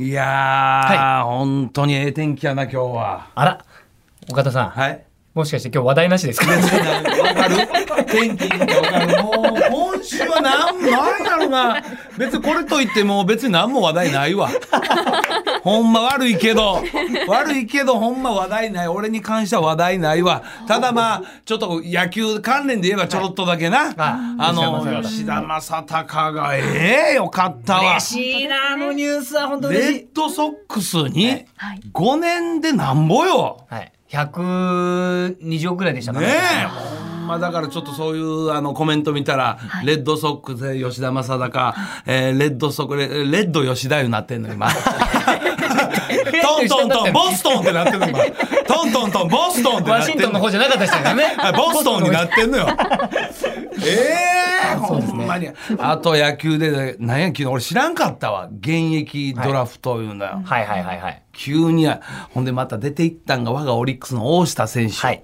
いやー、はい、本当にええ天気やな今日は。あら、岡田さん、はい、もしかして今日話題なしですか？わかる天気ってわかる。もう今週はなんやろうな、別にこれといっても別に何も話題ないわほんま悪いけどほんま話題ない、俺に関しては話題ないわ。ただまあちょっと野球関連で言えばちょろっとだけな、はい、吉田正尚がよかったわ。嬉しいな、あのニュースは。本当にレッドソックスに5年でなんぼよ、はい、120億ぐらいでしたからね。まあ、だからちょっとそういうコメント見たら、はい、レッドソックス吉田正尚、レッド吉田になってんの今トントントンボストンってなってんの今トントントンボストンってなってんの。ワシントンの方じゃなかったですよねボストンになってんのよほんまに。あと野球で何や、昨日俺知らんかったわ、現役ドラフトいうのよ、はい、はいはいはいはい。急にほんでまた出ていったんが我がオリックスの大下選手、はい、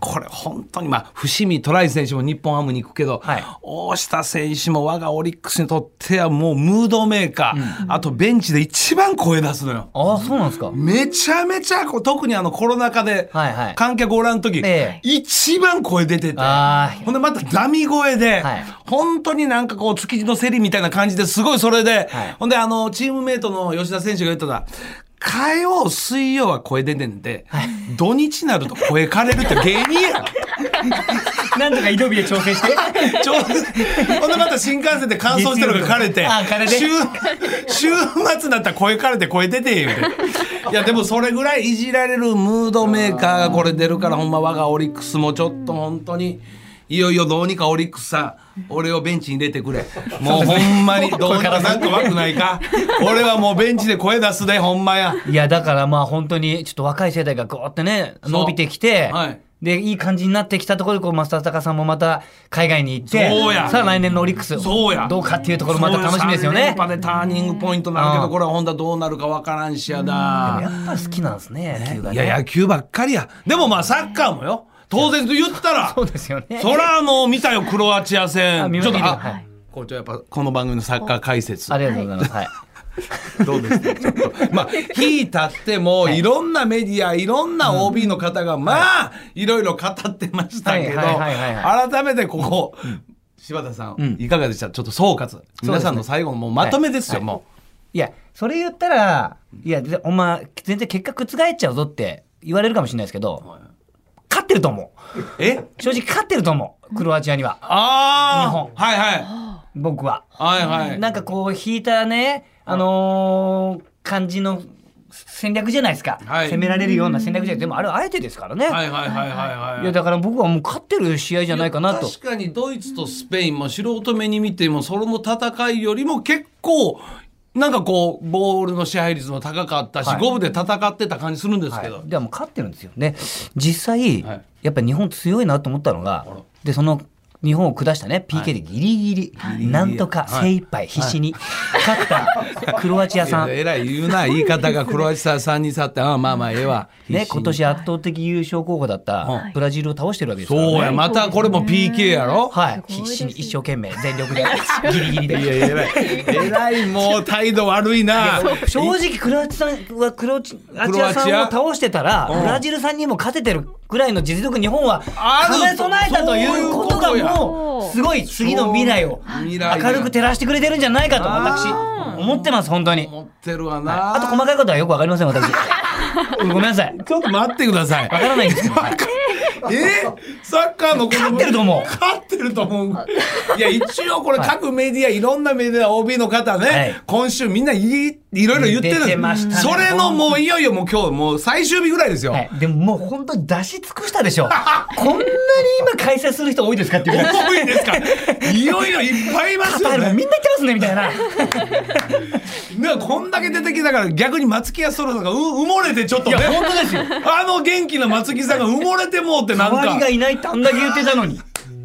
これ本当にまあ伏見トライ選手も日本ハムに行くけど、はい、大下選手も我がオリックスにとってはもうムードメーカー、うん、あとベンチで一番声出すのよ。ああ、そうなんですか。めちゃめちゃ特にコロナ禍で観客おらん時、はいはい、一番声出てて、ほんでまたダミ声で、はい、本当になんかこう築地の競りみたいな感じですごいそれで、はい、ほんでチームメイトの吉田選手が言ってた、火曜水曜は声出てんで、はい、土日になると声枯れるって芸人やなんとか井戸火で調整してほんでまた新幹線で乾燥してるのが枯れて、週末になったら声枯れて声出て言うていやでもそれぐらいいじられるムードメーカーがこれ出るから、ほんま我がオリックスもちょっと本当にいよいよどうにかオリックスさん、俺をベンチに入れてくれ。もうほんまにどうにかなんか悪くないか俺はもうベンチで声出すで、ほんまや。いやだからまあ本当にちょっと若い世代がグーってね伸びてきて、はい、でいい感じになってきたところで正尚さんもまた海外に行って、そうや、さあ来年のオリックスどうかっていうところまた楽しみですよね。やっぱねターニングポイントなるけど、これは本当はどうなるか分からんしやだ。でもやっぱ好きなんですね、野球がね。いや野球ばっかりや。でもまあサッカーもよ、当然と言ったらそうですよね。そら見たよクロアチア戦ちょっと、はい、校長やっぱこの番組のサッカー解説ありがとうございます、はいどうですか、ちょっとまあ日たってもいろんなメディアいろんな OB の方がまあいろいろ語ってましたけど、改めてここ柴田さん、いかがでした、ちょっと総括、ね、皆さんの最後のもうまとめですよ、はいはい、もういやそれ言ったらいやお前全然結果覆っちゃうぞって言われるかもしれないですけど、はい、勝ってると思う。正直勝ってると思う、クロアチアには。あ、日本、はいはい、僕は、はいはい、なんかこう引いたね、感じの戦略じゃないですか、はい、攻められるような戦略じゃない、でもあれはあえてですからね。だから僕はもう勝ってる試合じゃないかなと。確かにドイツとスペインも素人目に見てもその戦いよりも結構なんかこうボールの支配率も高かったし、はい、五分で戦ってた感じするんですけど、はい、でも勝ってるんですよね実際、はい、やっぱり日本強いなと思ったのが、でその日本を下したね PK でギリギリ、はい、なんとか精一杯必死に勝ったクロアチアさん、えらい言うな言い方がクロアチアさんに去ってああまあまあええわ、ね、今年圧倒的優勝候補だったブラジルを倒してるわけですから、ね、そうや、またこれも PK やろ、はい、必死に一生懸命全力でギリギリでいやえらいもう態度悪いな正直クロアチアさんを倒してたらブラジルさんにも勝ててるぐらいの実力日本は兼ね備えたということがもうすごい次の未来を明るく照らしてくれてるんじゃないかと私思ってます。本当に思ってるわな、はい、あと細かいことはよくわかりません私ごめんなさいちょっと待ってください、わからないんですよサッカーの勝ってると思う、いや一応これ各メディア、いろんなメディア OB の方ね、はい、今週みんないろいろ言ってるんです、ね、それのもういよいよもう今日もう最終日ぐらいですよ、はい、でももう本当に出し尽くしたでしょこんなに今解説する人多いですかっていう多いですかいよいよいっぱいいますよねみんな来てますねみたいななんかこんだけ出てきたから逆に松木安そろそろが埋もれてちょっとね、いや本当ですよ元気な松木さんが埋もれてもうってなんか周りがいないってあんだけ言ってたのに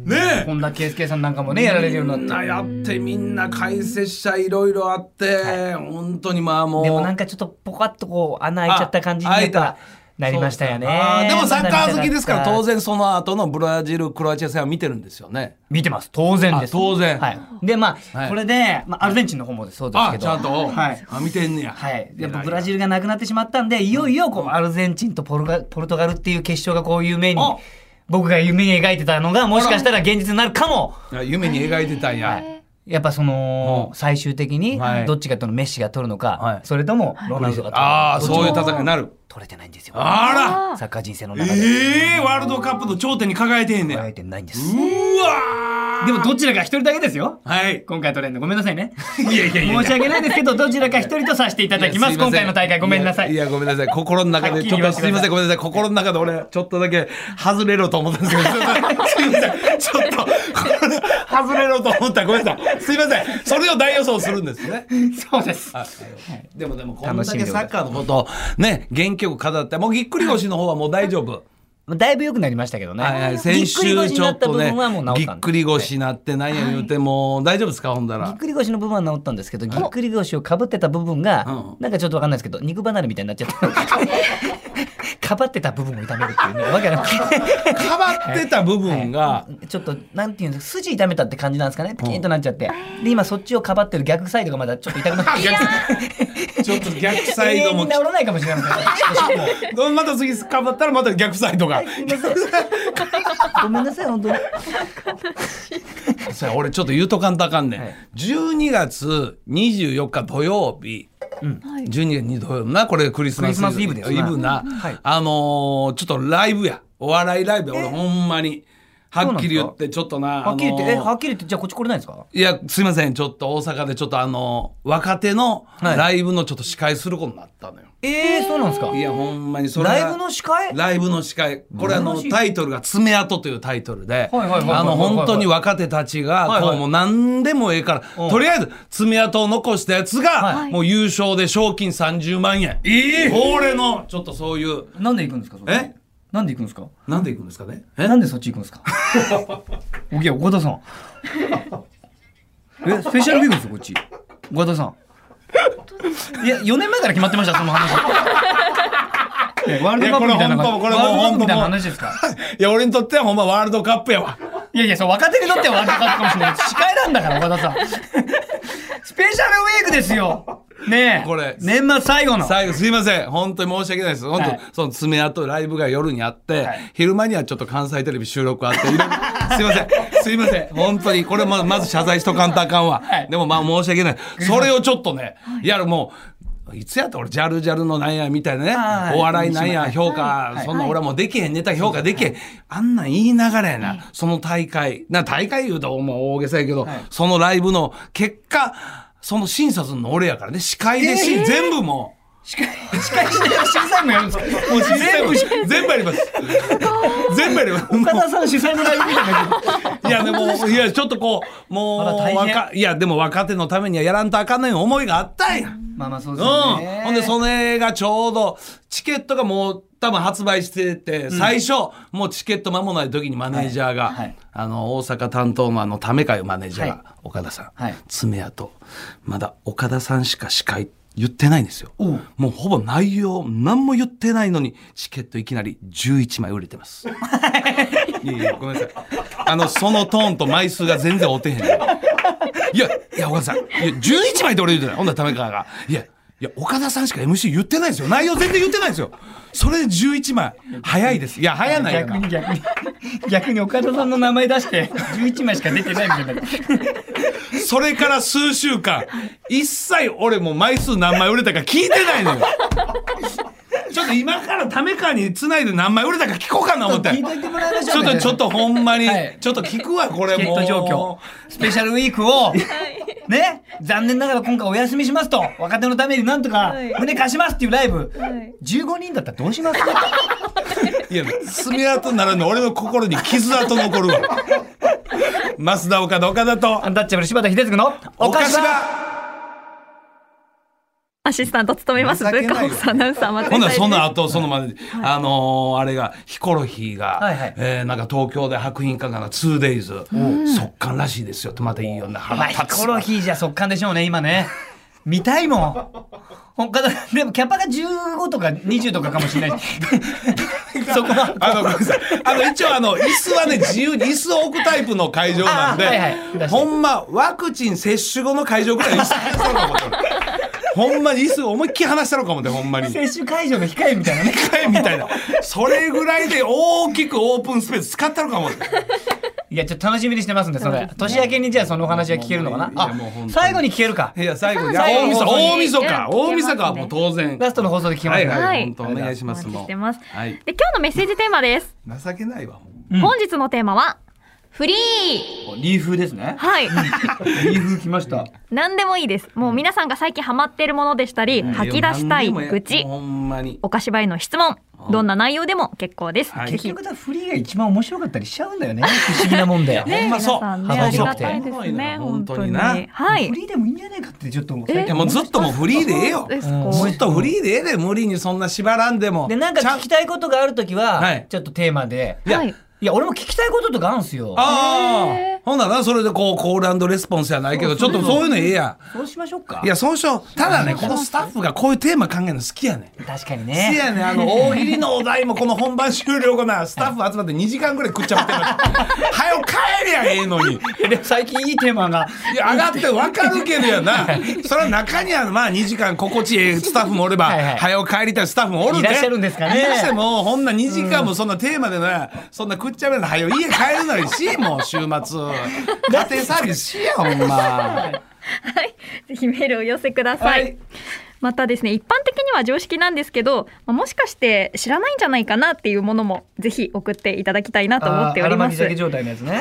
ね、本田圭佑さんなんかもねやられるようになって、みんなやってみんな解説者いろいろあって、はい、本当にまあもうでもなんかちょっとポカッとこう穴開いちゃった感じになったなりましたよね。でもサッカー好きですから当然その後のブラジルクロアチア戦は見てるんですよね。見てます、当然です。当然、はい、でまあ、はい、これで、まあ、アルゼンチンの方もそうですけど、あちゃんと、はい、あ見てんねや、はい、やっぱブラジルがなくなってしまったんで、いよいよこうアルゼンチンとポルトガルっていう決勝がこういう目に、僕が夢に描いてたのがもしかしたら現実になるかも。夢に描いてたんや、はい、やっぱその最終的にどっちがとのメッシが取るのか、はい、それともロナウドが取るのか、はい、そういう戦いになる。取れてないんですよ。あら、サッカー人生の中で、ワールドカップの頂点に輝いてへんねん。輝いてないんです。うわ、でもどちらか一人だけですよ。はい、今回取れんのごめんなさいね。いや申し訳ないですけどどちらか一人とさせていただきます。今回の大会ごめんなさい。いやごめんなさい、心の中でちょっとすみません、ごめんなさい、心の中で俺ちょっとだけ外れろと思ったんですけど、すみません、ちょっと外れろと思ったごめんなさい、すみません。それを大予想するんですね。そうです。でもこんだけサッカーのことね元気よく語って、もうぎっくり腰の方はもう大丈夫。だいぶ良くなりましたけどね。はいはい、先週ちょっとねぎっくり腰になって何や言うても大丈夫ですか。ほんだらぎっくり腰の部分は治ったんですけど、ぎっくり腰をかぶってた部分が、うん、なんかちょっと分かんないですけど肉離れみたいになっちゃった。かばってた部分を痛めるっていうね、わけなくてかばってた部分が、はい、ちょっとなんていうんですか、筋痛めたって感じなんですかね、ピキンとなっちゃって、うん、で今そっちをかばってる逆サイドがまだちょっと痛くなってちょっと逆サイドも治らないかもしれないまた次かばったらまた逆サイドがごめんなさい本当にそれ俺ちょっと言うとかんとあかんねん、はい、12月24日土曜日、うん、12月に土曜日な、これクリスマスイブですな、イブな、はい、ちょっとライブや、お笑いライブや、俺ほんまにはっきり言ってちょっとな、はっきり言ってじゃあこっち来れないんですか。いやすいません、ちょっと大阪でちょっと若手のライブのちょっと司会することになったのよ、はい、そうなんですか。いやほんまにそれライブの司会これタイトルが爪痕というタイトルで、本当に若手たちがこうもう何でもええから、はいはい、とりあえず爪痕を残したやつが、はい、もう優勝で賞金30万円、これのちょっとそういうなんで行くんですかそれ。なんで行くんですかね。なんでそっち行くんですか。おぎゃ岡田さん。スペシャルウィークですよこっち。岡田さん。いや4年前から決まってましたその話。ワールドカップみたいな感じ。ワールドカップみたいな話ですか。いや俺にとってはほんまワールドカップやわ。いやそう若手にとってはワールドカップかもしれない。司会なんだから岡田さん。スペシャルウィークですよ。ねえこれ年末最後すいません本当に申し訳ないです本当、はい、その爪痕ライブが夜にあって、はい、昼間にはちょっと関西テレビ収録あってすいません本当にこれまず謝罪しとかんとあかんわ、はい、でもまあ申し訳ない、それをちょっとね、はい、いやもういつやった俺ジャルのなんやみたいなね、はい、お笑いなんや評価、はい、そんな俺はもうできへん、ネタ評価できへん、はい、あんなんいい流れやな、はい、その大会言うともう大げさやけど、はい、そのライブの結果その審査するの俺やからね、司会で全部も司会して審査員もやるんですか。もう全部やります。全部やります。岡田さん主催のライブみたいないやでもいやちょっとこうもういやでも若手のためにはやらんとあかんない思いがあったんや。まあそうですよね、うん、ほんでそれがちょうどチケットがもう多分発売してて、最初、うん、もうチケット間もない時にマネージャーが、はい、大阪担当のためかよマネージャーが、はい、岡田さん、はい、爪痕まだ岡田さんしか司会言ってないんですよ。もうほぼ内容何も言ってないのにチケットいきなり11枚売れてますいやごめんなさい、そのトーンと枚数が全然合うてへんいや岡田さんいや11枚って俺言うてない。ほんだらためかがいや岡田さんしか MC 言ってないですよ。内容全然言ってないですよ。それで11枚早いです。いや早ないよな。逆に岡田さんの名前出して11枚しか出てないみたいなそれから数週間一切俺も枚数何枚売れたか聞いてないのよちょっと今からためかにつないで何枚売れたか聞こうかな思って。ちょっとほんまに、はい、ちょっと聞くわこれもう状況スペシャルウィークをね、残念ながら今回お休みしますと若手のためになんとか胸貸しますっていうライブ、はい、15人だったらどうしますかいや爪痕ならぬ俺の心に傷跡残るわ増田岡田とアンタッチャブル柴田秀嗣の岡島アシスタント務めますブカオスアナウンサー松井さん。そんな後そのまで、はい、あれがヒコロヒーが、はいはい、なんか東京で博品館が 2days 速乾らしいですよとまたいいような腹立つ。ヒコロヒーじゃ速乾でしょうね今ね見たいもん。他のでもキャパが15とか20とかかもしれないそこは一応椅子はね自由に椅子を置くタイプの会場なんで、はいはい、ほんまワクチン接種後の会場くらい椅子そうなことほんまに椅子思いっきり離したのかもねほんまに接種会場の控えみたいなね控えみたいなそれぐらいで大きくオープンスペース使ったのかもいやちょっと楽しみにしてますんでそれ、ね、年明けにじゃあそのお話は聞けるのかなあ最後に聞けるかいや最後に大晦日大晦日はもう当然ラストの放送で聞きますね、はいはい、本当お願いしますもう、はい、で今日のメッセージテーマです情けないわ、うん、本日のテーマはフリーリーフですねはいリーフ来ました何でもいいですもう皆さんが最近ハマっているものでしたり、うん、吐き出したい愚痴ほんまにお菓子ばいの質問どんな内容でも結構です、はい、結局だフリーが一番面白かったりしちゃうんだよね不思議なもんだよねほんまそうありがたいですね本当になフリーでもいいんじゃないかってちょっともうずっともうフリーでええよずっとフリーでええで無理にそんな縛らんでもでなんか聞きたいことがあるときは、はい、ちょっとテーマでいや俺も聞きたいこととかあるんすよあほんならそれでこうコール&レスポンスじゃないけどちょっとそういうのええやそうしましょうかいやそうしようただねこのスタッフがこういうテーマ考えるの好きやね確かにね好きやね大喜利のお題もこの本番終了後なスタッフ集まって2時間ぐらい食っちゃってはよ帰りゃええのにでも最近いいテーマがいや上がってわかるけどやなそれは中にはまあ2時間心地いいスタッフもおればはよ帰りたいスタッフもおるでいらっしゃるんですかねいらっしゃるもうほんな2時間もそんなテーマでなそんな食っちゃうのはよ家帰るなりしもう週末家庭サービスしやほんまはいぜひメールを寄せください、はい、またですね一般的には常識なんですけどもしかして知らないんじゃないかなっていうものもぜひ送っていただきたいなと思っておりますあらまき酒状態のやつね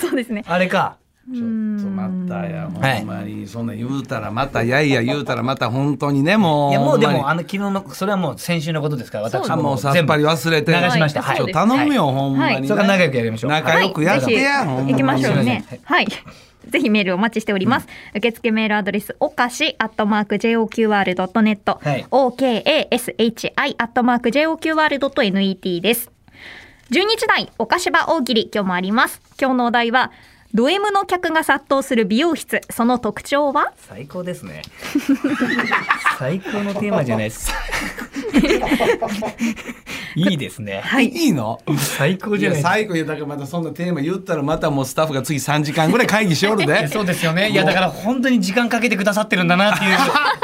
そうですねあれかちょっとまたやほんまにそんな言うたらまたやいや言うたらまた本当にねもういやもうでも昨日のそれはもう先週のことですから私もうさっぱり忘れて流しました、はい、ちょっと頼むよ、はい、ほんまに、ね、それ仲良くやりましょう仲良くやってや、はい、ほんまに行きましょうねはいぜひメールお待ちしております、うん、受付メールアドレスおかし @JOQR.net、はい、OKASHI @JOQR.net です12時台おかしば大喜利今日もあります今日のお題はド M の客が殺到する美容室その特徴は最高ですね最高のテーマじゃないですいいですね、はい、いいの最高じゃない最高いやだからまたそんなテーマ言ったらまたもうスタッフが次3時間ぐらい会議しおるでそうですよねいやだから本当に時間かけてくださってるんだなっていう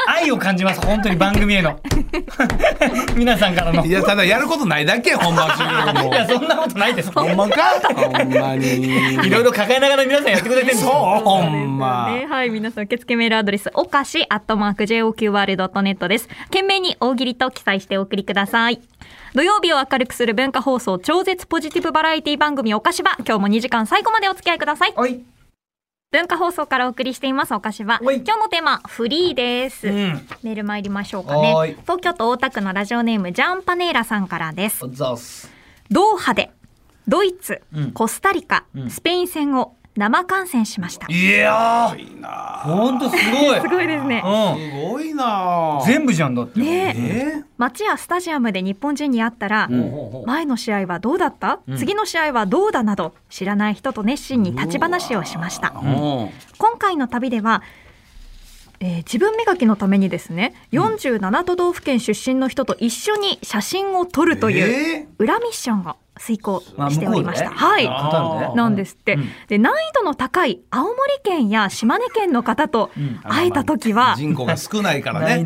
愛を感じます本当に番組への皆さんからのいやただやることないだけほんまいやそんなことないですほんまかほんまにいろいろ抱えながら皆さんやってくれてるんですそうほんま、ね、はい皆さん受付メールアドレスおかし @JOQR.net です懸命に大喜利と記載してお送りください土曜日を明るくする文化放送超絶ポジティブバラエティ番組おかしば今日も2時間最後までお付き合いくださいおい文化放送からお送りしていますおかしば今日のテーマフリーです、うん、メール参りましょうかね東京都大田区のラジオネームジャンパネーラさんからですドーハでドイツ、うん、コスタリカ、うん、スペイン戦を生観戦しましたいやーほんとすごいすごいですね、うん、すごいな全部じゃんだって、ね街やスタジアムで日本人に会ったら、うん、前の試合はどうだった、うん、次の試合はどうだなど知らない人と熱心に立ち話をしました、うん、今回の旅では、自分磨きのためにですね47都道府県出身の人と一緒に写真を撮るという裏ミッションを遂行しておりました、はい、なんですって、うん、で難易度の高い青森県や島根県の方と会えた時は、人口が少ないからね難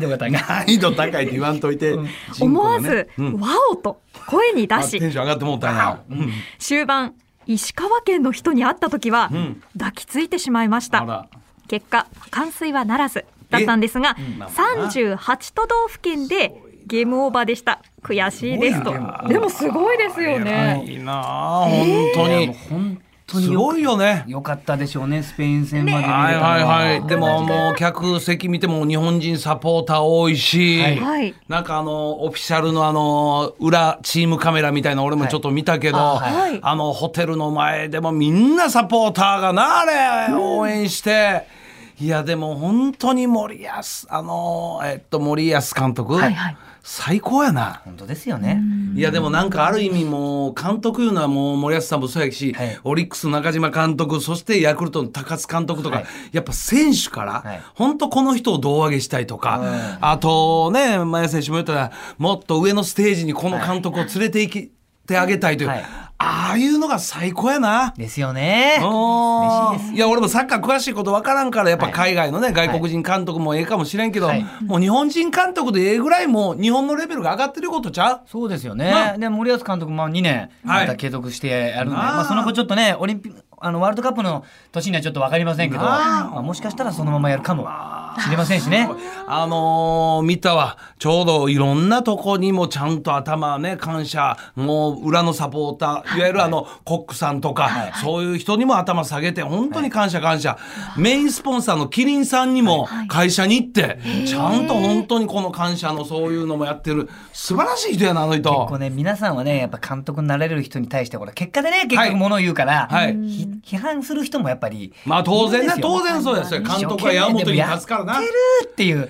易度高いって言わんといて、うん、思わず、うん、ワオと声に出しテンション上がってもうたな、うん、終盤石川県の人に会った時は、うん、抱きついてしまいました。結果完遂はならずだったんですが、38都道府県でゲームオーバーでした。悔しいですと。でもすごいですよね。いいな本当に、本当にすごいよね。よかったでしょうね、スペイン戦まで見れたのは、ね、はい。でももう客席見ても日本人サポーター多いし、はい、なんかオフィシャルの裏チームカメラみたいな俺もちょっと見たけど、はい、ホテルの前でもみんなサポーターがなあれ応援して、いやでも本当に森保監督、はいはい、最高やな。本当ですよね。いやでもなんかある意味もう監督いうのはもう森保さんもそうやし、はい、オリックス中島監督、そしてヤクルトの高津監督とか、はい、やっぱ選手から本当、はい、この人を胴上げしたいとか、はい、あとね前田選手も言ったらもっと上のステージにこの監督を連れて行ってあげたいという、はいはい、ああいうのが最高やな。ですよね。嬉しいです。いや俺もサッカー詳しいこと分からんからやっぱ海外のね、はい、外国人監督もええかもしれんけど、はい、もう日本人監督でええぐらいもう日本のレベルが上がってることちゃう。そうですよね、まあ、で森保監督も2年また継続してやるんで、はいまあ、その後ちょっとねオリンピックワールドカップの年にはちょっと分かりませんけど、まあ、もしかしたらそのままやるかもしれませんしね。見たわ。ちょうどいろんなとこにもちゃんと頭ね感謝もう裏のサポーターいわゆるコックさんとか、はい、そういう人にも頭下げて本当に感謝感謝、はい、メインスポンサーのキリンさんにも会社に行って、はい、ちゃんと本当にこの感謝のそういうのもやってる素晴らしい人やなあの人。結構ね皆さんはねやっぱ監督になれる人に対してこれ結果でね結局物を言うから、はいはい批判する人もやっぱり、まあ当然ね、当然そうですよ。監督は山本に立つからな。やってるっていう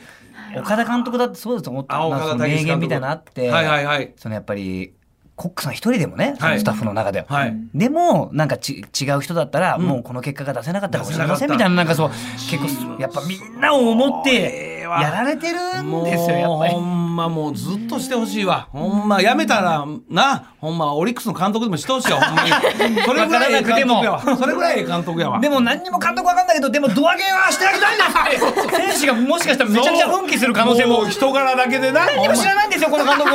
岡田監督だってそうですと思ったの名言みたいなのあって、はいはいはい、そのやっぱりコックさん一人でもね、そのスタッフの中では、はいはい、でもなんか違う人だったら、うん、もうこの結果が出せなかったかもしれませんみたいななんかそう結構やっぱみんなを思ってやられてるんですよやっぱり。ほんまもうずっとしてほしいわ。ほんまやめたらな、ほんまオリックスの監督でもしてほしいわ。ほんまにそれぐらい監督やわ。それぐらい監督やわ。でも何にも監督わかんないけどでも胴上げはしてあげたいなって選手がもしかしたらめちゃくちゃ奮起する可能性も。人柄だけでな。何も知らないんですよこの監督。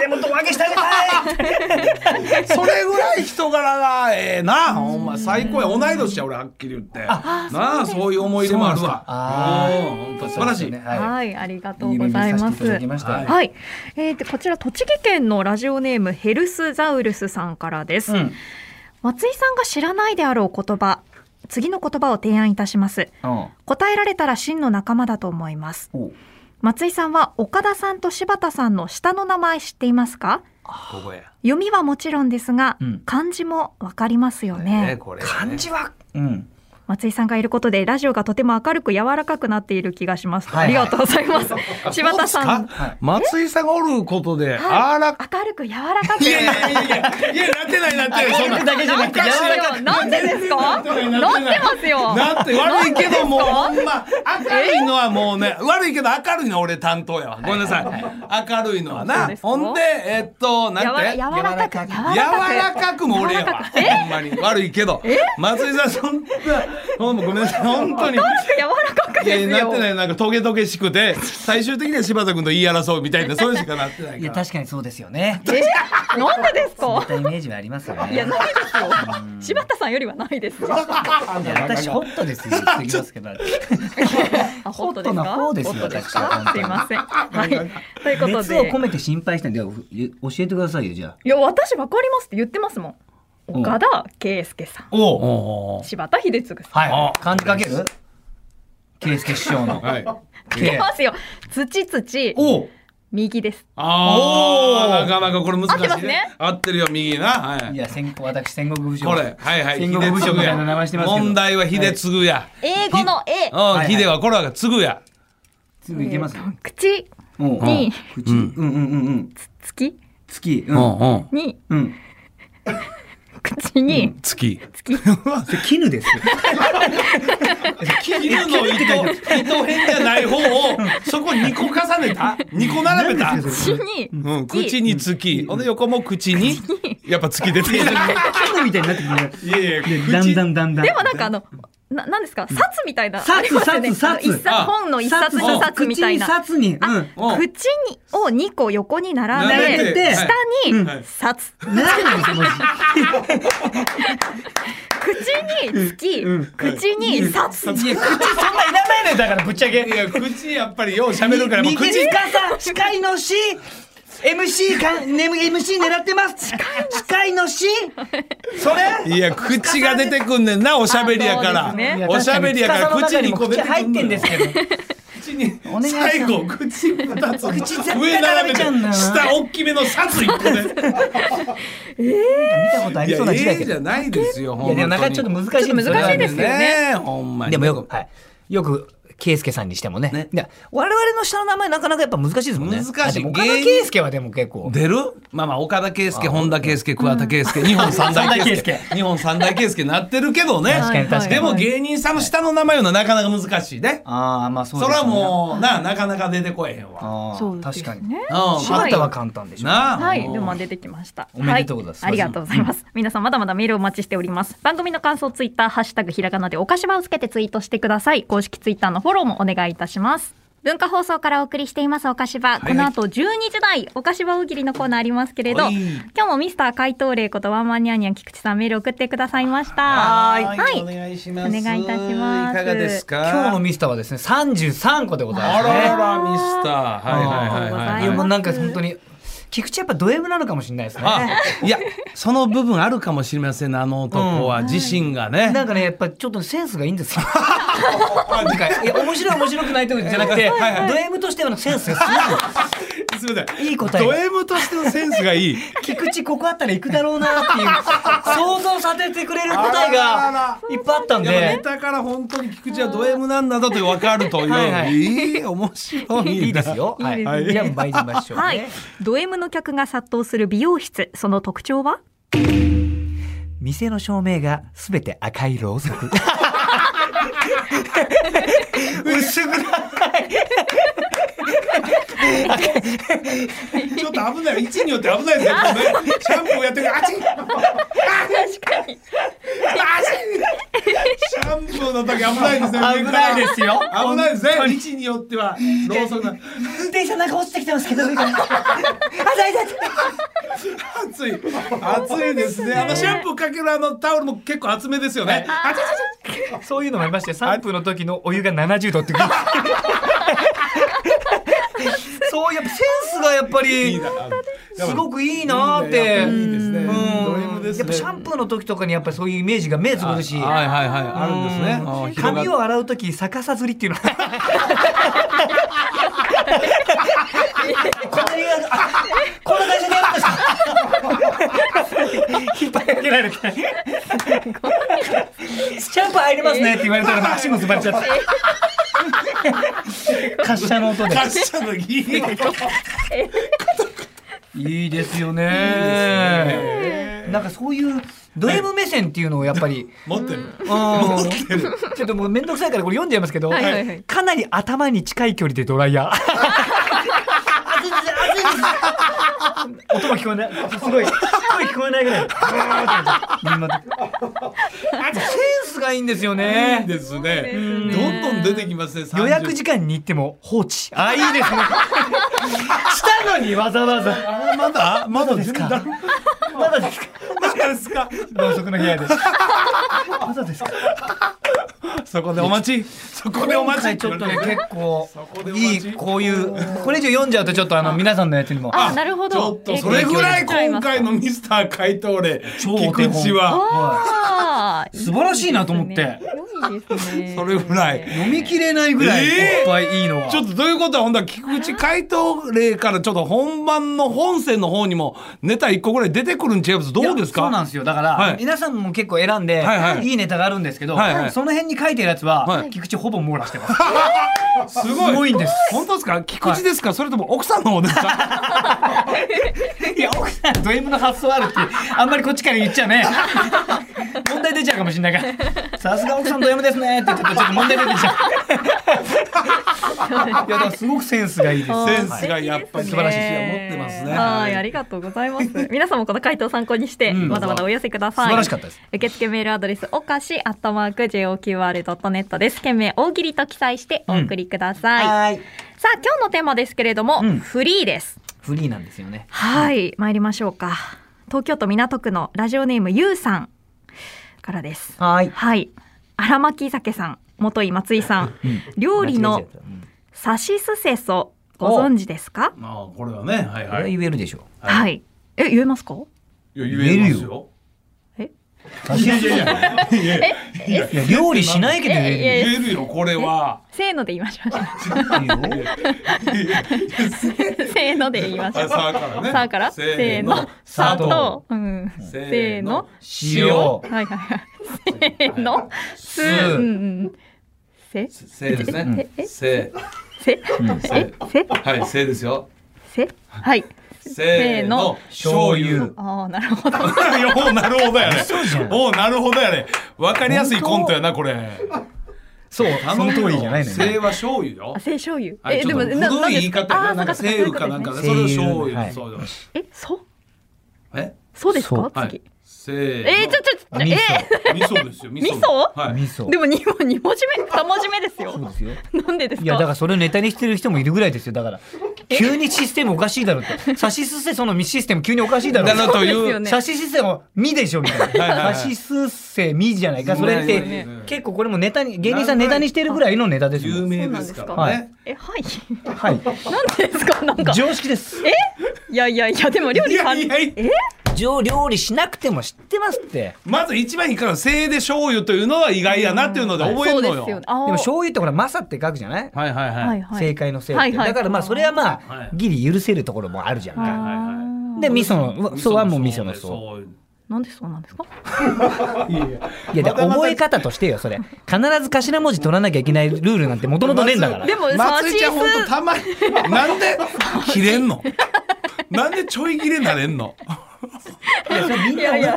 でも胴上げしてあげたい。それぐらい人柄がええな。ほんま最高や。同い年や俺はっきり言ってあなあそういう思い入れもあるわ。あ本当素晴らしい、ね、はい、はい、ありがとうございます。こちら栃木県のラジオネームヘルスザウルスさんからです、うん、松井さんが知らないであろう言葉次の言葉を提案いたします、うん、答えられたら真の仲間だと思います。松井さんは岡田さんと柴田さんの下の名前知っていますか？ここや読みはもちろんですが、うん、漢字もわかりますよね、これね漢字は、うん、松井さんがいることでラジオがとても明るく柔らかくなっている気がします、はいはい、ありがとうございます柴田さん、はい、松井さんがおることで、はい、明るく柔らかくいやいやいやなってないなってない明るくだけじゃなくて柔らかくなんでですかなってますよなって悪いけどもうほんま明るいのはもうね悪いけど明るいのは俺担当やわごめんなさい、はいはいはい、明るいのはなほんでなんて柔らかくも俺やわほんまに悪いけど松井さんそんなごめんなさい本当に柔らかくですよ。いやなってないなんかトゲトゲしくて最終的には柴田君と言い争うみたいなそれしかなってないから。いや確かにそうですよね。なんでですか。そういったイメージはありますよね。いやないですよ。柴田さんよりはないです。いや私ホットですよ。言ってきますけど。ホットな方ですよ。私はすいません。はい。ということで熱を込めて心配してんで教えてくださいよじゃあ。いや私わかりますって言ってますもん。岡田圭介さんお柴田秀嗣さん、はい、漢字書ける圭介師匠の、はい、書けますよ土お右ですなかなかこれ難しい、ね、合ってますね合ってるよ右な、はい、いや先行私戦国武将これ、はいはい、戦国武将みたいな名前してますけど問題は秀嗣や、はい、英語の英秀はこれは継ぐや継ぐいけます口に口うんうんうんうん月うんにうん口に、うん、月絹です絹の糸編じゃない方をそこ2個重ねた2個並べた口に月、うん、横も口にやっぱ月出てる絹みたいになってくるいやいやだんでもなんか何ですか、うん、札みたいなありますよね本の一冊二冊みたいな口にを2個横に並べて下に札、うん、口に月、うん、口に札、うん、口そんないらないのよだからぶっちゃけいや口やっぱりよう喋るからもう口右肩司会のしMC か、ね、MC 狙ってます司会のしそれいや口が出てくんねんなおしゃべりやから、ね、おしゃべりやから口にこう出てくんのよ口入ってんですけど口に最後口2つ上並べて下大きめの札1個で見たことありそうな時代けどいやじゃないですよほんまにいやでもなんかちょっと難しいですよねほんまにでもよく、はい、よく圭介さんにしてもね。ね、我々の下の名前なかなかやっぱ難しいですもんね。難しい。岡田圭介はでも結構出る。まあまあ岡田圭介、本田圭介、桑田圭介、日本三大圭介、日本三大圭介なってるけどね。確かに確かに。でも芸人さんの下の名前はなかなか難しいね。ああ、まあそうですね。それはもうなかなか出てこえへんわ。そうですね。確かに。柴田は簡単でしょ。はい。でも出てきました。おめでとうございます。ありがとうございます。皆さんまだまだメールをお待ちしております。番組の感想ツイッターハッシュタグひらがなでおかしばをつけてツイートしてください。公式ツイッターのフォローもお願いいたします。文化放送からお送りしていますおかしば、この後12時台おかしば大喜利のコーナーありますけれど、今日もミスター怪盗霊ことワンマンニャンニャン菊池さんメール送ってくださいました。はい、はい、お願いします。お願いいたします。いかがですか。今日のミスターはですね33個でございますね。あららミスター、はいはいはい、もうなんか本当に菊池やっぱド M なのかもしれないですね。いやその部分あるかもしれませんね。あの男は自身がね、なんかねやっぱちょっとセンスがいいんですよ。いや面白い面白くないとかじゃなくて、ド M としてのセンスがすごい。いい答え。ド M としてのセンスがいい。菊池ここあったら行くだろうなっていう想像させてくれる答えがいっぱいあったんで。ネタから本当に菊池はド M なんだと分かるという。面白い。いいですよ。はい。じゃあ参りましょう。はい。ド M の客が殺到する美容室、その特徴は？店の照明がすべて赤いろうそく。薄暗い。ちょっと危ない。位置によって危ないですよね。シャンプーやってる。あちん。確かに。シャンプーの時危ないですね。危ないですよ。危ないですね。位置によってはろうそくな。電車なんか落ちてきてますけど。熱い。熱いですね。シャンプーかけるタオルも結構厚めですよね。そういうのもありまして、3分の時のお湯が70度っていう。そうやっぱセンスがやっぱりすごくいいなーって。やっぱシャンプーの時とかにやっぱりそういうイメージが目つぶるし、あるんですね。髪を洗う時逆さずりっていうの。こんな会社でやるんですか。引っ張り上げられてシャンプー入れますねって言われたら足もすばれちゃって、滑車の音で滑車のギーいいですよね。なんかそういうド M 目線っていうのをやっぱり持ってる。ちょっともうめんどくさいからこれ読んじゃいますけど、かなり頭に近い距離でドライヤー。音も聞こえない。すごい声聞こえないぐらい。センスがいいんですよね。ですね。どんどん出てきますね。予約時間に行っても放置。あ、いいですね。したのにわざわざ。まだまだですか。まだですか。まだですか。ろうそくの部屋です。まだですか。そこでお待ち。そこでお待ち。ちょっとね結構いい、こういうこれ以上読んじゃうとちょっと皆さんのやつにも。あ、なるほど。ちょっとそれぐらい今回のミスター怪盗霊菊池は素晴らしいなと思って。それぐらい読み切れないぐらいいっぱいいいのが。ちょっとということは本当は菊池怪盗霊からちょっと本番の本線の方にもネタ1個ぐらい出てくるんちゃいます。どうですか。そうなんですよ。だから皆さんも結構選んでいいネタがあるんですけど、その辺に書いてるやつは菊池ほぼ網羅してます。すごいんです。本当ですか。菊池ですか、それとも奥さんの方ですか。いや奥さんド M の発想あるってあんまりこっちから言っちゃね問題出ちゃうかもしれないから、さすが奥さんド M ですねって言ってちょっと問題出てきちゃう。いやでもすごくセンスがいいです。センスがやっぱり素晴らしいし持ってますね。はい、ありがとうございます。皆さんもこの回答を参考にしてまだまだお寄せください。素晴らしかったです。受付メールアドレスおかし@JOQR.net です。件名大喜利と記載してお送りください。はい、さあ今日のテーマですけれども、フリーです。フリーなんですよね。はい、参りましょうか。東京都港区のラジオネームゆうさんからです。はい、はい、荒牧酒さん、元井松井さん、料理のさしすせそご存知ですか。あ、これはね、はいはい、言えるでしょう。はい、はい、え、言えますか。いや、言えますよ。料理しないけど言えるよ。これはせーので言いましょう。せーので言いましょう。さからせーの砂糖、せーの塩、せーの酢、せせですね。せせせはいせですよ。せはい。せーの醤油。ああなるほど。おなるほどやね。おなるほどやね。わかりやすいコントやなこれ。そうその通りじゃないね。せは醤油よ。せ醤油。でも古い言い方やなんかせうかなんかそれを醤油そうそう。そうですか次。ちょ味噌ですよ味噌。はい味噌。でも2文字目3文字目ですよ。そうですよ。なんでですか。いやだからそれをネタにしてる人もいるぐらいですよだから。急にシステムおかしいだろって。さしすせそのみシステム急におかしいだろ。だなという。さしすせもみでしょみたいな。さしすせみじゃないかそれって結構これもネタに芸人さんネタにしてるぐらいのネタですよ。有名ですからね。はいはい。なんでですかなんか。常識です。いやでも料理さん。料理しなくても知ってますって。まず一番引っかかるせいで醤油というのは意外やなっていうので覚えるのよ。でも醤油ってほらマサって書くじゃない？はいはいはい。正解のせいって。だからまあそれはまあギリ許せるところもあるじゃんか。で味噌のそうはもう味噌のそう。なんでそうなんですか？いやだから覚え方としてよそれ。必ず頭文字取らなきゃいけないルールなんて元々ねえんだから。でも松井ちゃん本当たまになんで切れんの？なんでちょい切れなれんの？いやあれ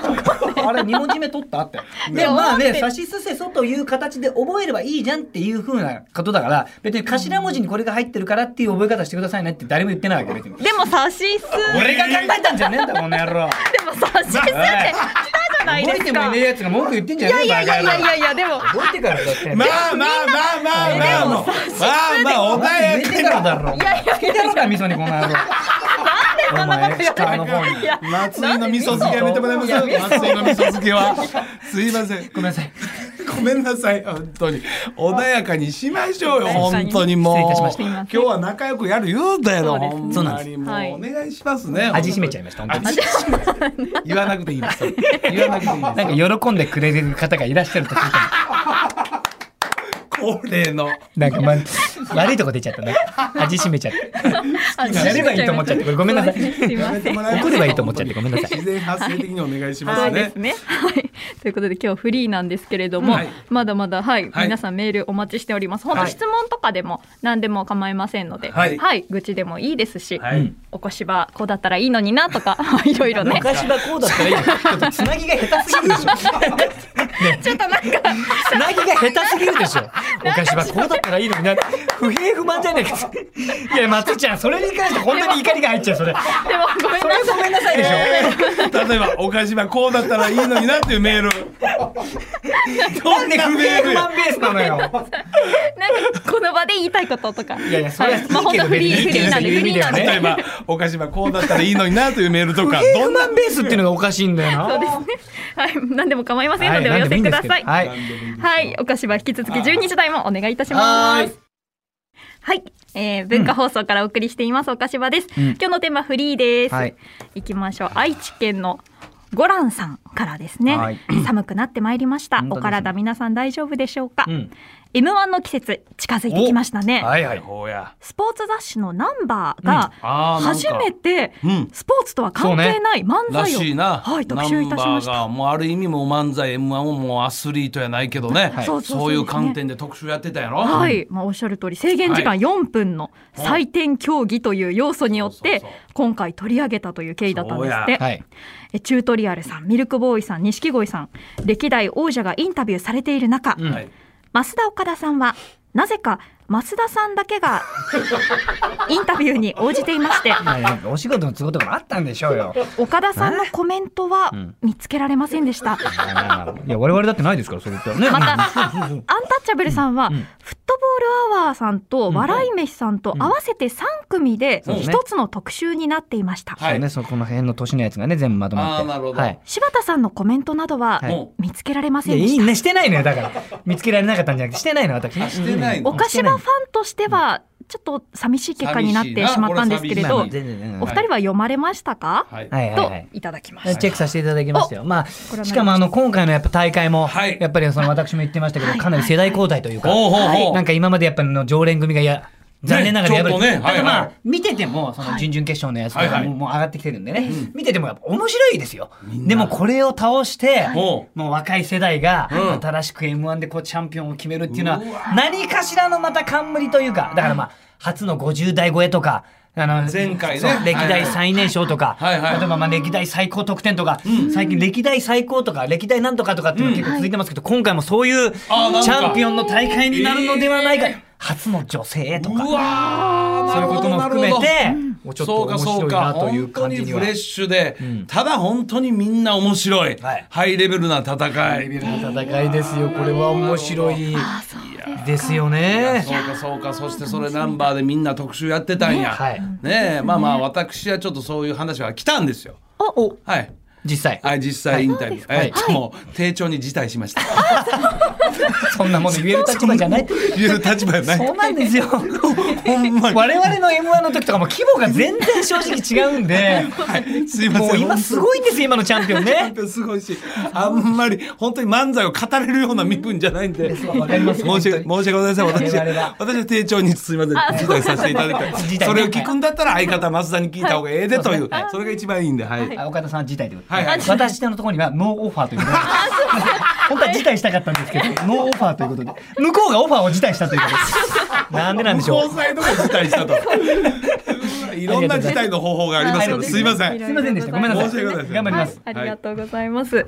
2文字目取ったってでまあねさしすせそという形で覚えればいいじゃんっていう風なことだから別に頭文字にこれが入ってるからっていう覚え方してくださいねって誰も言ってないわけ別にでもさしす俺が考えたんじゃねえんだこの野郎でもさしすって来たじゃないですか覚えてもいねえやつが文句言ってんじゃねえんだいやでも覚えてからだってまあお前やってからだろつけてるから味噌にこの野郎お前エキストラの方に松井の味噌漬けやめてもらえますか松井の味噌漬けはすいませんごめんなさいごめんなさい本当に穏やかにしましょうよ本当にもう今日は仲良くやる言うたやろ本当にもうお願いしますね味しめちゃいました本当に言わなくていいです言わなくていいですなんか喜んでくれる方がいらっしゃると聞いたの俺のなんか、悪いとこ出ちゃったね味しめちゃったやればいいと思っちゃってこれごめんなさい怒ればいいと思っちゃってごめんなさい自然発生的にお願いしますねということで今日フリーなんですけれども、はい、まだまだ、はい、皆さんメールお待ちしております本当質問とかでも何でも構いませんので、はいはい、愚痴でもいいですし、はい、おこしばこうだったらいいのになとかいろいろねおこしばこうだったらいいのにちょっとつなぎが下手すぎるでしょちょっとなんかつなぎが下手すぎるでしょおかしばこうだったらいいのにな不平不満じゃないかいや松ちゃんそれに関してこんなに怒りが入っちゃうそれでもごめんなさいそれごめんなさいでしょ例えばおかしばこうだったらいいのになっていうメールなんで不平不満ベースなのよなんかこの場で言いたいこととかいやそれは本当フリーなんでフリーなんで例えばおかしばこうだったらいいのになというメールとか不平不満ベースっていうのがおかしいんだよなそうですねはい何でも構いませんのでお寄せくださいはいおかしば引き続き12時台もお願いいたしますはい、文化放送からお送りしています、おかしばです、今日のテーマフリーです、はい、いきましょう愛知県のゴランさんからですね、はい、寒くなってまいりました、お体皆さん大丈夫でしょうか、M1 の季節近づいてきましたね、はいはい、スポーツ雑誌のナンバーが初めてスポーツとは関係ない漫才を、はい、特集いたしましたナンバーがもうある意味もう漫才 M1 ももうアスリートやないけどねそういう観点で特集やってたやろはい、まあ、おっしゃる通り制限時間4分の採点競技という要素によって今回取り上げたという経緯だったんですって、はい、チュートリアルさんミルクボーイさん錦鯉さん歴代王者がインタビューされている中、はい増田岡田さんはなぜか増田さんだけがインタビューに応じていましてお仕事の都合とかもあったんでしょうよ岡田さんのコメントは見つけられませんでしたいや我々だってないですからそれってねまたアンタッチャブルさんはフットボールアワーさんと笑い飯さんと合わせて3組で一つの特集になっていましたそうねそこの辺の年のやつがね全部まとまって柴田さんのコメントなどは見つけられませんでしたしてないのよだから見つけられなかったんじゃなくてしてないの私してないのおかしばファンとしてはちょっと寂しい結果になってしまったんですけれどお二人は読まれましたか、はい、といただきましたチェックさせていただきましたよ、まあ、しかも今回のやっぱ大会も、はい、やっぱり私も言ってましたけどかなり世代交代というか、はい、なんか今までやっぱりの常連組がや残念ながら敗れて、ただまあ見ててもその準々決勝のやつとかもう上がってきてるんでね、見ててもやっぱ面白いですよ。でもこれを倒してもう若い世代が新しく M1 でこうチャンピオンを決めるっていうのは何かしらのまた冠というか、だからまあ初の50代超えとか、前回ね歴代最年少とか、例えばまあ歴代最高得点とか、最近歴代最高とか歴代なんとかとかっていうのが結構続いてますけど、今回もそういうチャンピオンの大会になるのではないか、初の女性とかそういうことも含めてちょっと面白いなという感じには、本当にフレッシュで、ただ本当にみんな面白いハイレベルな戦い、ハイレベルな戦いですよ。これは面白いですよね。そうかそうか。そしてそれナンバーでみんな特集やってたんやね。えまあまあ私はちょっとそういう話は来たんですよ。はい、実際インタビューもう丁重に辞退しました。そんなもの言える立場じゃない。言える立場じゃない。そうなんですよ。我々の M1 の時とかも規模が全然正直違うんで、もう今すごいんですよ、今のチャンピオンね。すごいし、あんまり本当に漫才を語れるような身分じゃないんで、申し訳ございません。私は丁重にすいません、辞退させていただいて、それを聞くんだったら相方増田に聞いた方がええでという、それが一番いいんで。岡田さん辞退ということで、私のところにはノーオファーということで、本当は辞退したかったんですけど、ノーオファーということで、向こうがオファーを辞退したということです。なんでなんでしょう。交際とか辞退したと。いろんな辞退の方法がありますので、すいません。すいませんでした。ごめんなさい。頑張ります。ありがとうございます。ラジ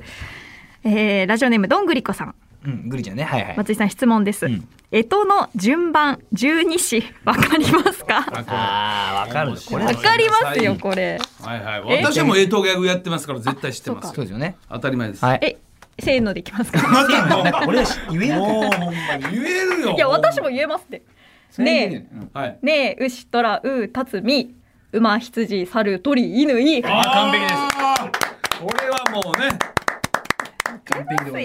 オネームどんぐりこさん。ぐりちゃんね。はいはい。松井さん質問です。えとの順番12子わかりますか？ああ、わかる。わかりますよこれ。はいはい。私もえとギャグやってますから絶対知ってます。そうですよね。当たり前です。はい。せーのでいきますか。俺言える。言えるよ。いや私も言えますって。ねえねえ、牛とらうたつみ馬羊猿鳥犬い。完璧です。これはもうね。完璧で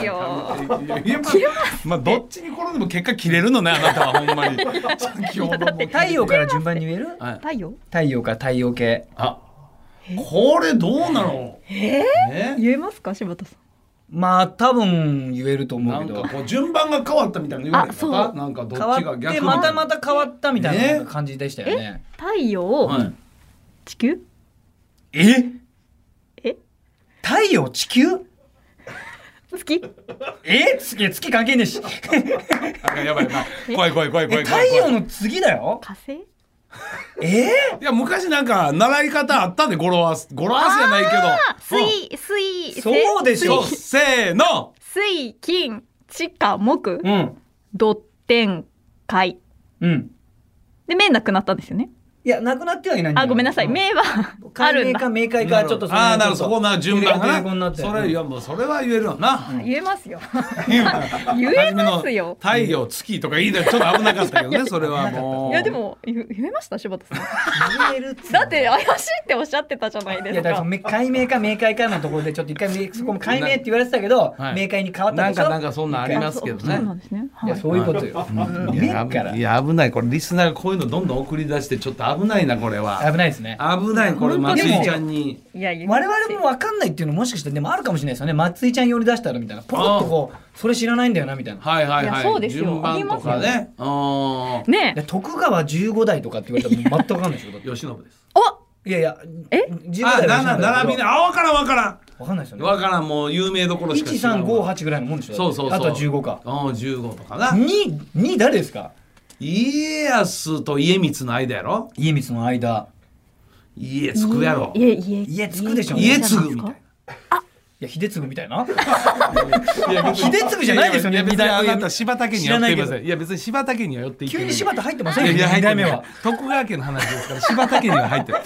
すよ。まあどっちに転んでも結果切れるのね、あなたはほんまに。太陽から順番に言える？太陽？太陽か太陽系。あ、これどうなの？言えますか柴田さん。まあ多分言えると思うけど、なんかこう順番が変わったみたいな言われたか、なんかどっちが逆でまた変わったみたいな感じでしたよね。太陽、地球、太陽、地球、月、月関係ねえし。やばい、怖い怖い怖い怖い。太陽の次だよ。火星。いや昔なんか習い方あったんで、語呂合わせじゃないけど、水そうでしょ、せーの、水金地下木、土天海で目なくなったんですよね。いやなくなってはいないんだ。あ、ごめんなさい、目はあるんだ。明快かちょっと、あ、なるほど、そこな順番がね。それは言えるわな。言えますよ。言えますよ。太陽月とかいいのちょっと危なかったけどね、それはもう。いやでも言えました柴田さん。言える。だって怪しいっておっしゃってたじゃないですか。いやだから解明か明快かのところでちょっと一回そこも解明って言われてたけど、明快に変わったでしょ。なんかそんなありますけどね。そうなんですね。いやそういうことよ。いや危ない、これリスナーがこういうのどんどん送り出してちょっと。危ないな、これは危ないですね。危ない、これ松井ちゃんに、我々も分かんないっていうのもしかしてでもあるかもしれないですよね。松井ちゃん寄り出したらみたいな、ポロッとこう、それ知らないんだよなみたいな。はいはいはい。そうですよ。順番とかね。ね。徳川15代とかって言われたら全く分かんないでしょ。吉信です。あ、いやいや。え？15代。並びね。あ、分からん。分かんないですよね。分からん、もう有名どころしか。1358ぐらいのもんでしょ。そう。あとは15か。15とかな。2誰ですか？家康と家光の間やろ。家光の間、家継ぐやろ。家継ぐでしょ。家継ぐみたいな。あ、いや秀継みたいな。秀継じゃないですよね。二代目あなた柴田家に寄っていません。いや別に柴田家には寄っていけない。急に柴田入ってませんよ。二代目は徳川家の話ですから柴田家には入ってる。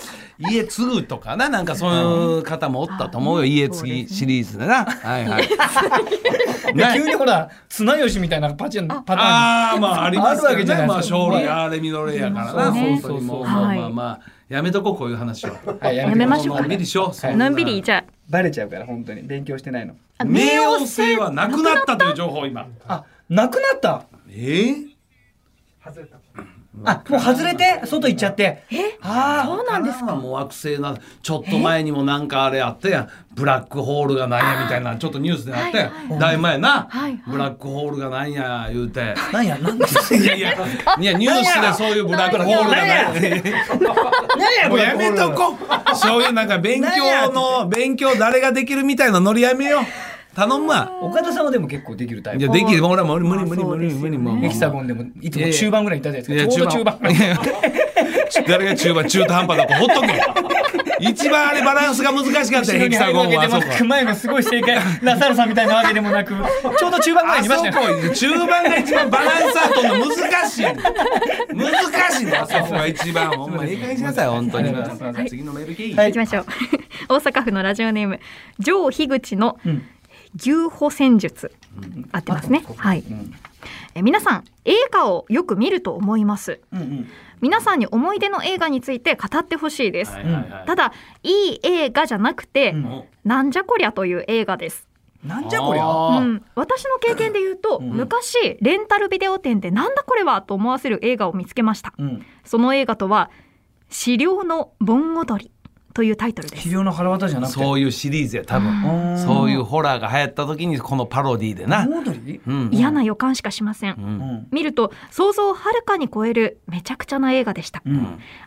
家継ぐとかな、なんかそういう方もおったと思うよ、家継ぎシリーズでな。はいはい。急にほら綱吉みたいなパターンありますわけじゃないですか。将来あれみどれやからな。そうまあやめとこう、こういう話を。やめましょう。のんびりしよう。のんびりじゃバレちゃうから、本当に勉強してないの。冥王星はなくなったという情報今。あ、なくなった。外れた。あ、もう外れて外行っちゃって、ああそうなんですか。もう惑星な、ちょっと前にもなんかあれあったやん、ブラックホールがなんやみたいな、ちょっとニュースでなってだいぶ前な、ブラックホールがなんや言うて、なんやなんですか、いやいやニュースでそういうブラックホールがなんや、もうやめとこ、そういうなんか勉強誰ができるみたいなノリやめよう。頼むわ。岡田さんはでも結構できるタイプ。いやできる。俺も無理。エキサゴンでもいつも中盤ぐらいにいたじゃないですか。ちょうど中盤。誰が中盤、中途半端だとほっとけ。一番あれバランスが難しかったよ。エキサゴンはあそこ。前のすごい正解。ラサールさんみたいなわけでもなく、ちょうど中盤ぐらいにいましたよ。中盤が一番バランスアートの難しい。あそこが一番。ほんまいい加減しなさい本当に。次のメール行きましょう。大阪府のラジオネームジョー樋口の。牛歩戦術、合ってますね、はい、皆さん映画をよく見ると思います、皆さんに思い出の映画について語ってほしいです、ただいい映画じゃなくて、なんじゃこりゃという映画です。なんじゃこりゃ、私の経験で言うと、昔レンタルビデオ店でなんだこれはと思わせる映画を見つけました、その映画とは死霊の盆踊りというタイトルです。資料の腹渡しじゃなくて、そういうシリーズや多分。そういうホラーが流行った時にこのパロディーでな。嫌な予感しかしません。見ると想像をはるかに超えるめちゃくちゃな映画でした。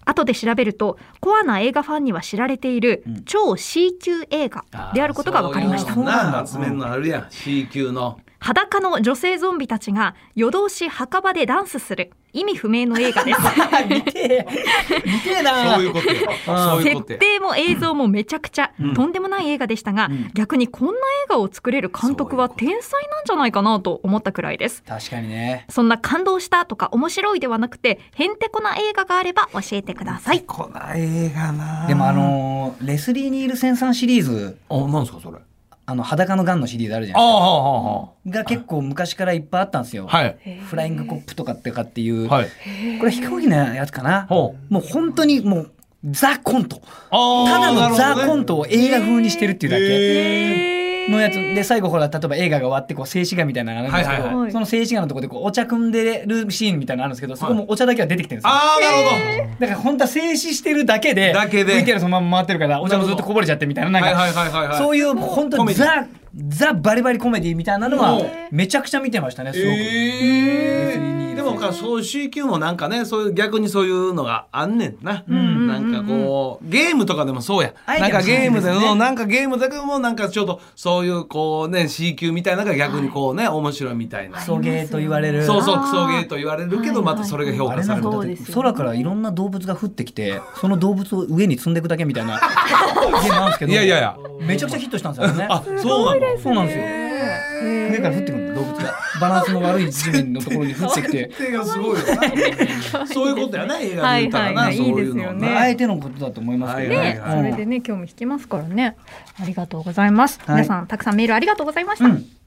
後で調べるとコアな映画ファンには知られている超 C 級映画であることが分かりました。夏目のあるやん C 級の。裸の女性ゾンビたちが夜通し墓場でダンスする意味不明の映画です。見てえな。そういうことや。設定も映像もめちゃくちゃ、とんでもない映画でしたが、逆にこんな映画を作れる監督は天才なんじゃないかなと思ったくらいです。確かにね。そんな感動したとか面白いではなくて、へんてこな映画があれば教えてください。へんてこな映画な。でもレスリー・ニールセンさんシリーズ。あ、なんですかそれ。裸のガンのシリーズあるじゃないですか。が結構昔からいっぱいあったんですよ、フライングコップとかっていう、これ飛行機のやつかな、もう本当にもうザ・コント、ただのザ・コントを映画風にしてるっていうだけ、のやつで、最後ほら例えば映画が終わってこう静止画みたいなのがあるんですけど、その静止画のところでこうお茶汲んでるシーンみたいなのあるんですけど、そこもお茶だけは出てきてるんですよ、だから本当は静止してるだけで VTR そのまま回ってるからお茶もずっとこぼれちゃってみたいな、なんかそういう本当にザバリバリコメディみたいなのはめちゃくちゃ見てましたね、すごく。でもそういう C 級もなんかね、そういう逆にそういうのがあんねんな、なんかこうゲームとかでもそうや、なんかゲームでもなんかゲームだけどもなんかちょっとそういうこうね C 級みたいなのが逆にこうね面白いみたいな、クソゲーと言われる、そうクソゲーと言われるけどまたそれが評価される。空からいろんな動物が降ってきてその動物を上に積んでいくだけみたいなゲームなんですけど、いやめちゃくちゃヒットしたんですよね。あ、そうなんですよ。上から降ってくるんだ、動物がバランスの悪い地面のところに降ってきて。そういうことやな、映画で言ったらな、そういうのね。相手のことだと思いますけどね。それでね、興味引きますからね。ありがとうございます。皆さんたくさんメールありがとうございました。